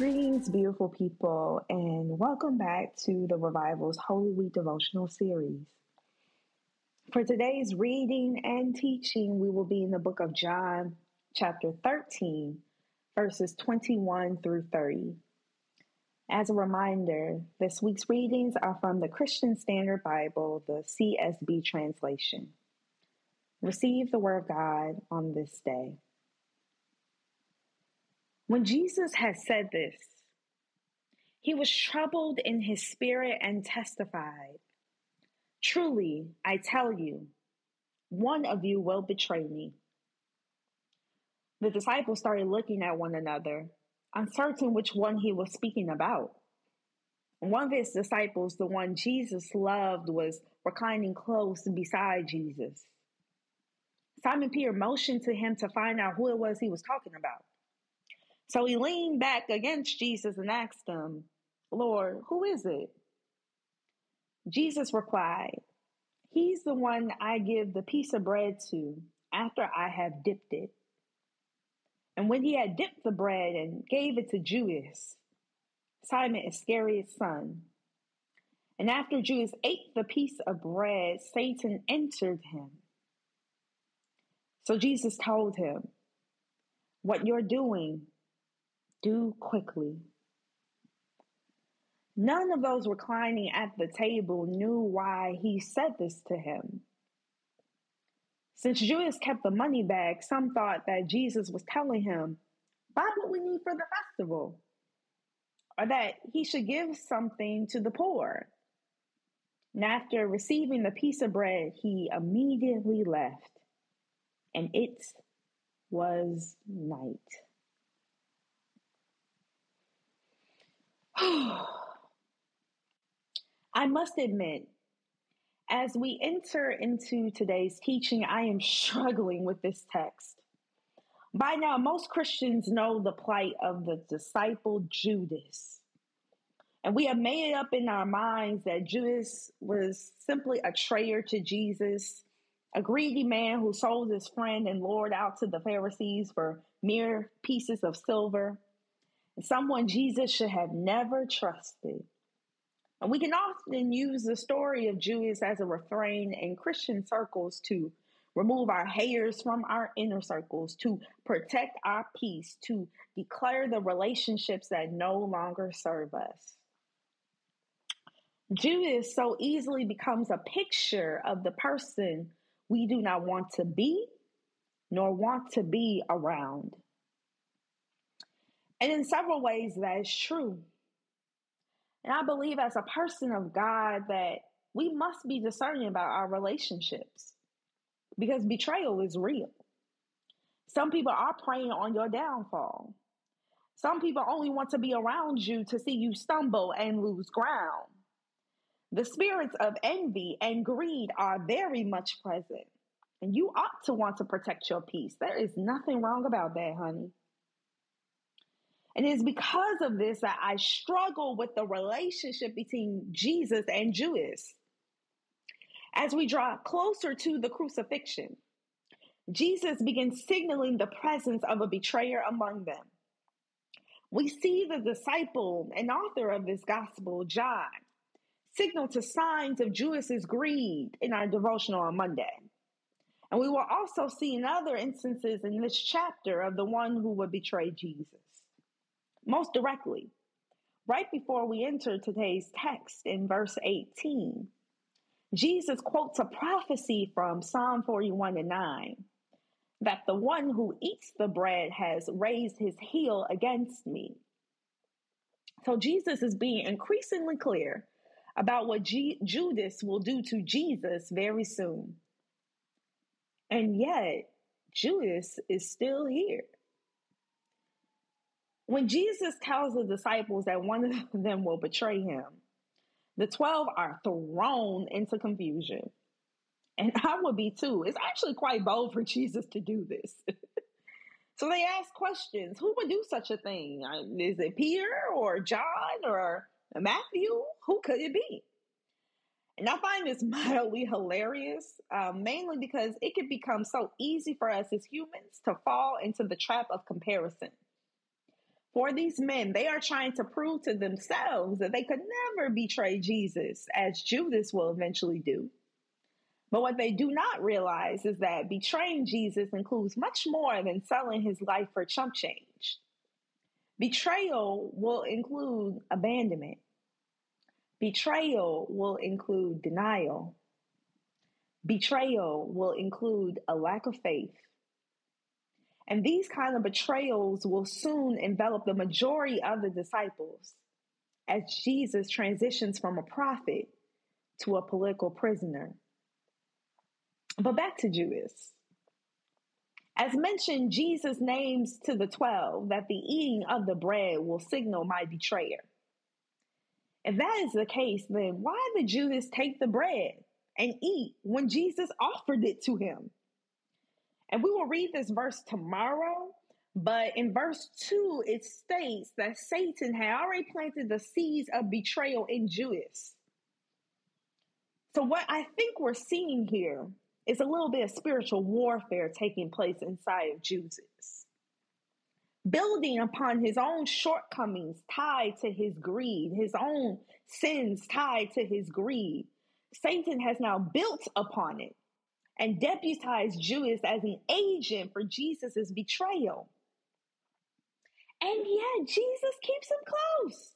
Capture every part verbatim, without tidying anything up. Greetings, beautiful people, and welcome back to the Revival's Holy Week devotional series. For today's reading and teaching, we will be in the book of John, chapter thirteen, verses twenty-one through thirty. As a reminder, this week's readings are from the Christian Standard Bible, the C S B translation. Receive the Word of God on this day. When Jesus had said this, he was troubled in his spirit and testified, "Truly, I tell you, one of you will betray me." The disciples started looking at one another, uncertain which one he was speaking about. One of his disciples, the one Jesus loved, was reclining close beside Jesus. Simon Peter motioned to him to find out who it was he was talking about. So he leaned back against Jesus and asked him, "Lord, who is it?" Jesus replied, "He's the one I give the piece of bread to after I have dipped it." And when he had dipped the bread and gave it to Judas, Simon Iscariot's son. And after Judas ate the piece of bread, Satan entered him. So Jesus told him, "What you're doing, do quickly." None of those reclining at the table knew why he said this to him. Since Judas kept the money bag, some thought that Jesus was telling him, "Buy what we need for the festival," or that he should give something to the poor. And after receiving the piece of bread, he immediately left, and it was night. I must admit, as we enter into today's teaching, I am struggling with this text. By now, most Christians know the plight of the disciple Judas. And we have made it up in our minds that Judas was simply a traitor to Jesus, a greedy man who sold his friend and lord out to the Pharisees for mere pieces of silver. Someone Jesus should have never trusted. And we can often use the story of Judas as a refrain in Christian circles to remove our haters from our inner circles, to protect our peace, to declare the relationships that no longer serve us. Judas so easily becomes a picture of the person we do not want to be, nor want to be around. And in several ways, that is true. And I believe as a person of God that we must be discerning about our relationships, because betrayal is real. Some people are preying on your downfall. Some people only want to be around you to see you stumble and lose ground. The spirits of envy and greed are very much present, and you ought to want to protect your peace. There is nothing wrong about that, honey. And it's because of this that I struggle with the relationship between Jesus and Judas. As we draw closer to the crucifixion, Jesus begins signaling the presence of a betrayer among them. We see the disciple and author of this gospel, John, signal to signs of Judas's greed in our devotional on Monday. And we will also see in other instances in this chapter of the one who would betray Jesus. Most directly, right before we enter today's text in verse eighteen, Jesus quotes a prophecy from Psalm forty-one and nine, that the one who eats the bread has raised his heel against me. So Jesus is being increasingly clear about what G- Judas will do to Jesus very soon. And yet, Judas is still here. When Jesus tells the disciples that one of them will betray him, the twelve are thrown into confusion. And I would be too. It's actually quite bold for Jesus to do this. So they ask questions. Who would do such a thing? Is it Peter or John or Matthew? Who could it be? And I find this mildly hilarious, uh, mainly because it can become so easy for us as humans to fall into the trap of comparison. for these men, they are trying to prove to themselves that they could never betray Jesus, as Judas will eventually do. But what they do not realize is that betraying Jesus includes much more than selling his life for chump change. Betrayal will include abandonment. Betrayal will include denial. Betrayal will include a lack of faith. And these kind of betrayals will soon envelop the majority of the disciples as Jesus transitions from a prophet to a political prisoner. But back to Judas. As mentioned, Jesus names to the twelve that the eating of the bread will signal my betrayer. If that is the case, then why did Judas take the bread and eat when Jesus offered it to him? And we will read this verse tomorrow, but in verse two, it states that Satan had already planted the seeds of betrayal in Judas. So what I think we're seeing here is a little bit of spiritual warfare taking place inside of Judas. Building upon his own shortcomings tied to his greed, his own sins tied to his greed, Satan has now built upon it and deputized Judas as an agent for Jesus's betrayal. And yet Jesus keeps him close.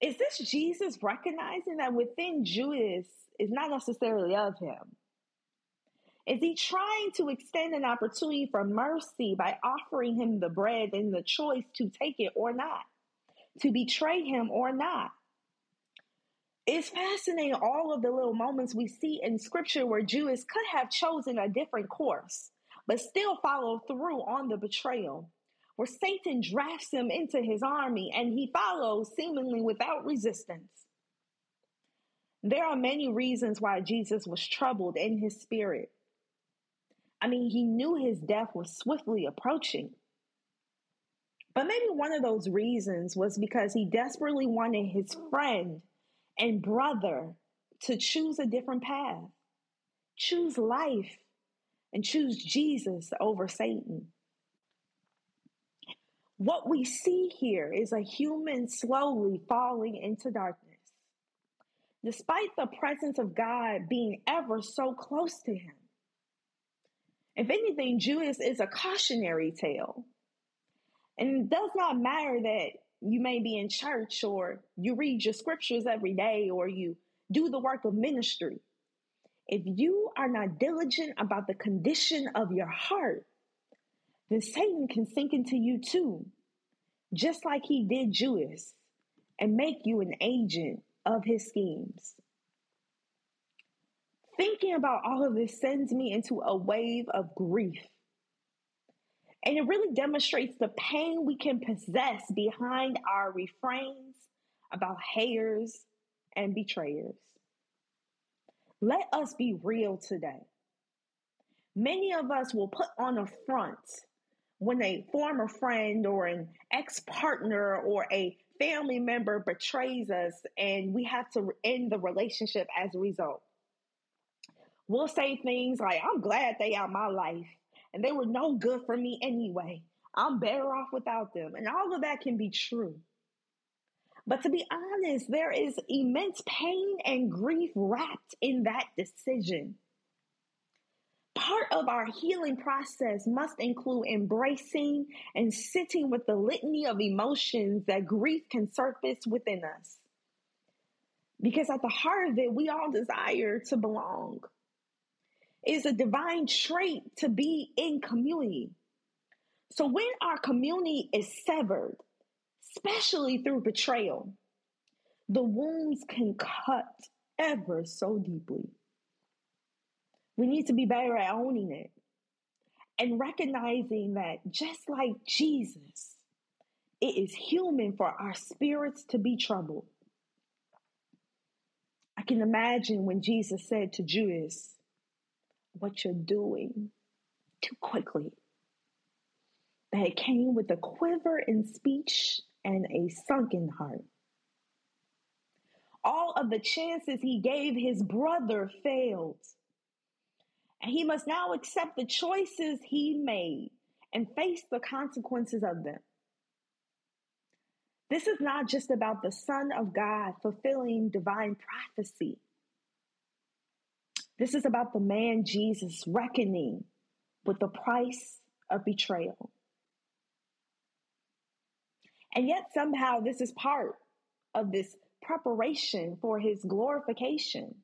Is this Jesus recognizing that within Judas is not necessarily of him? Is he trying to extend an opportunity for mercy by offering him the bread and the choice to take it or not, to betray him or not? It's fascinating, all of the little moments we see in scripture where Judas could have chosen a different course, but still followed through on the betrayal, where Satan drafts him into his army and he follows seemingly without resistance. There are many reasons why Jesus was troubled in his spirit. I mean, he knew his death was swiftly approaching. But maybe one of those reasons was because he desperately wanted his friend and brother to choose a different path, choose life, and choose Jesus over Satan. What we see here is a human slowly falling into darkness, despite the presence of God being ever so close to him. If anything, Judas is a cautionary tale. And it does not matter that you may be in church or you read your scriptures every day or you do the work of ministry. If you are not diligent about the condition of your heart, then Satan can sink into you too, just like he did Judas, and make you an agent of his schemes. Thinking about all of this sends me into a wave of grief. And it really demonstrates the pain we can possess behind our refrains about haters and betrayers. Let us be real today. Many of us will put on a front when a former friend or an ex-partner or a family member betrays us, and we have to end the relationship as a result. We'll say things like, I'm glad they out my life, and they were no good for me anyway. I'm better off without them. And all of that can be true. But to be honest, there is immense pain and grief wrapped in that decision. Part of our healing process must include embracing and sitting with the litany of emotions that grief can surface within us. Because at the heart of it, we all desire to belong. It is a divine trait to be in community. So when our community is severed, especially through betrayal, the wounds can cut ever so deeply. We need to be better at owning it and recognizing that just like Jesus, it is human for our spirits to be troubled. I can imagine when Jesus said to Judas, what you're doing too quickly, that it came with a quiver in speech and a sunken heart. All of the chances he gave his brother failed. And he must now accept the choices he made and face the consequences of them. This is not just about the Son of God fulfilling divine prophecy. This is about the man Jesus reckoning with the price of betrayal. And yet somehow this is part of this preparation for his glorification.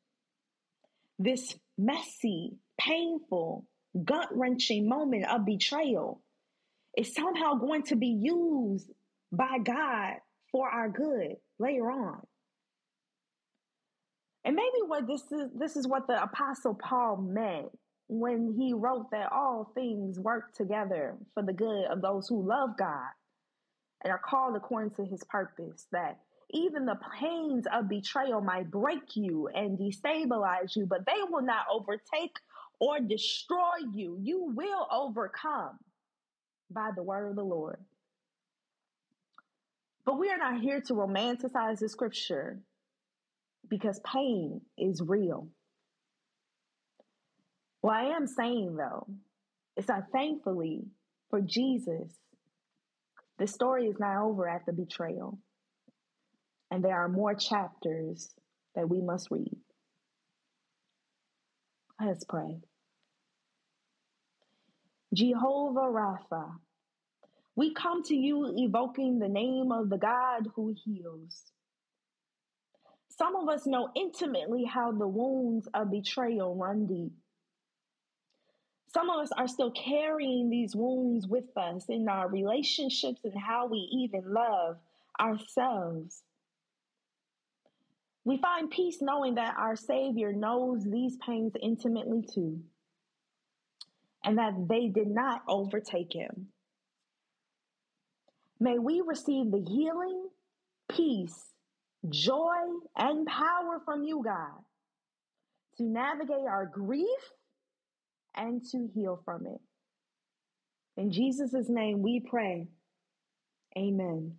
This messy, painful, gut-wrenching moment of betrayal is somehow going to be used by God for our good later on. And maybe what this is, this is what the Apostle Paul meant when he wrote that all things work together for the good of those who love God and are called according to his purpose, that even the pains of betrayal might break you and destabilize you, but they will not overtake or destroy you. You will overcome by the word of the Lord. But we are not here to romanticize the scripture, because pain is real. What I am saying, though, is that thankfully for Jesus, the story is not over at the betrayal. And there are more chapters that we must read. Let's pray. Jehovah Rapha, we come to you evoking the name of the God who heals. Some of us know intimately how the wounds of betrayal run deep. Some of us are still carrying these wounds with us in our relationships and how we even love ourselves. We find peace knowing that our Savior knows these pains intimately too, and that they did not overtake him. May we receive the healing, peace, joy, and power from you, God, to navigate our grief and to heal from it. In Jesus' name we pray. Amen.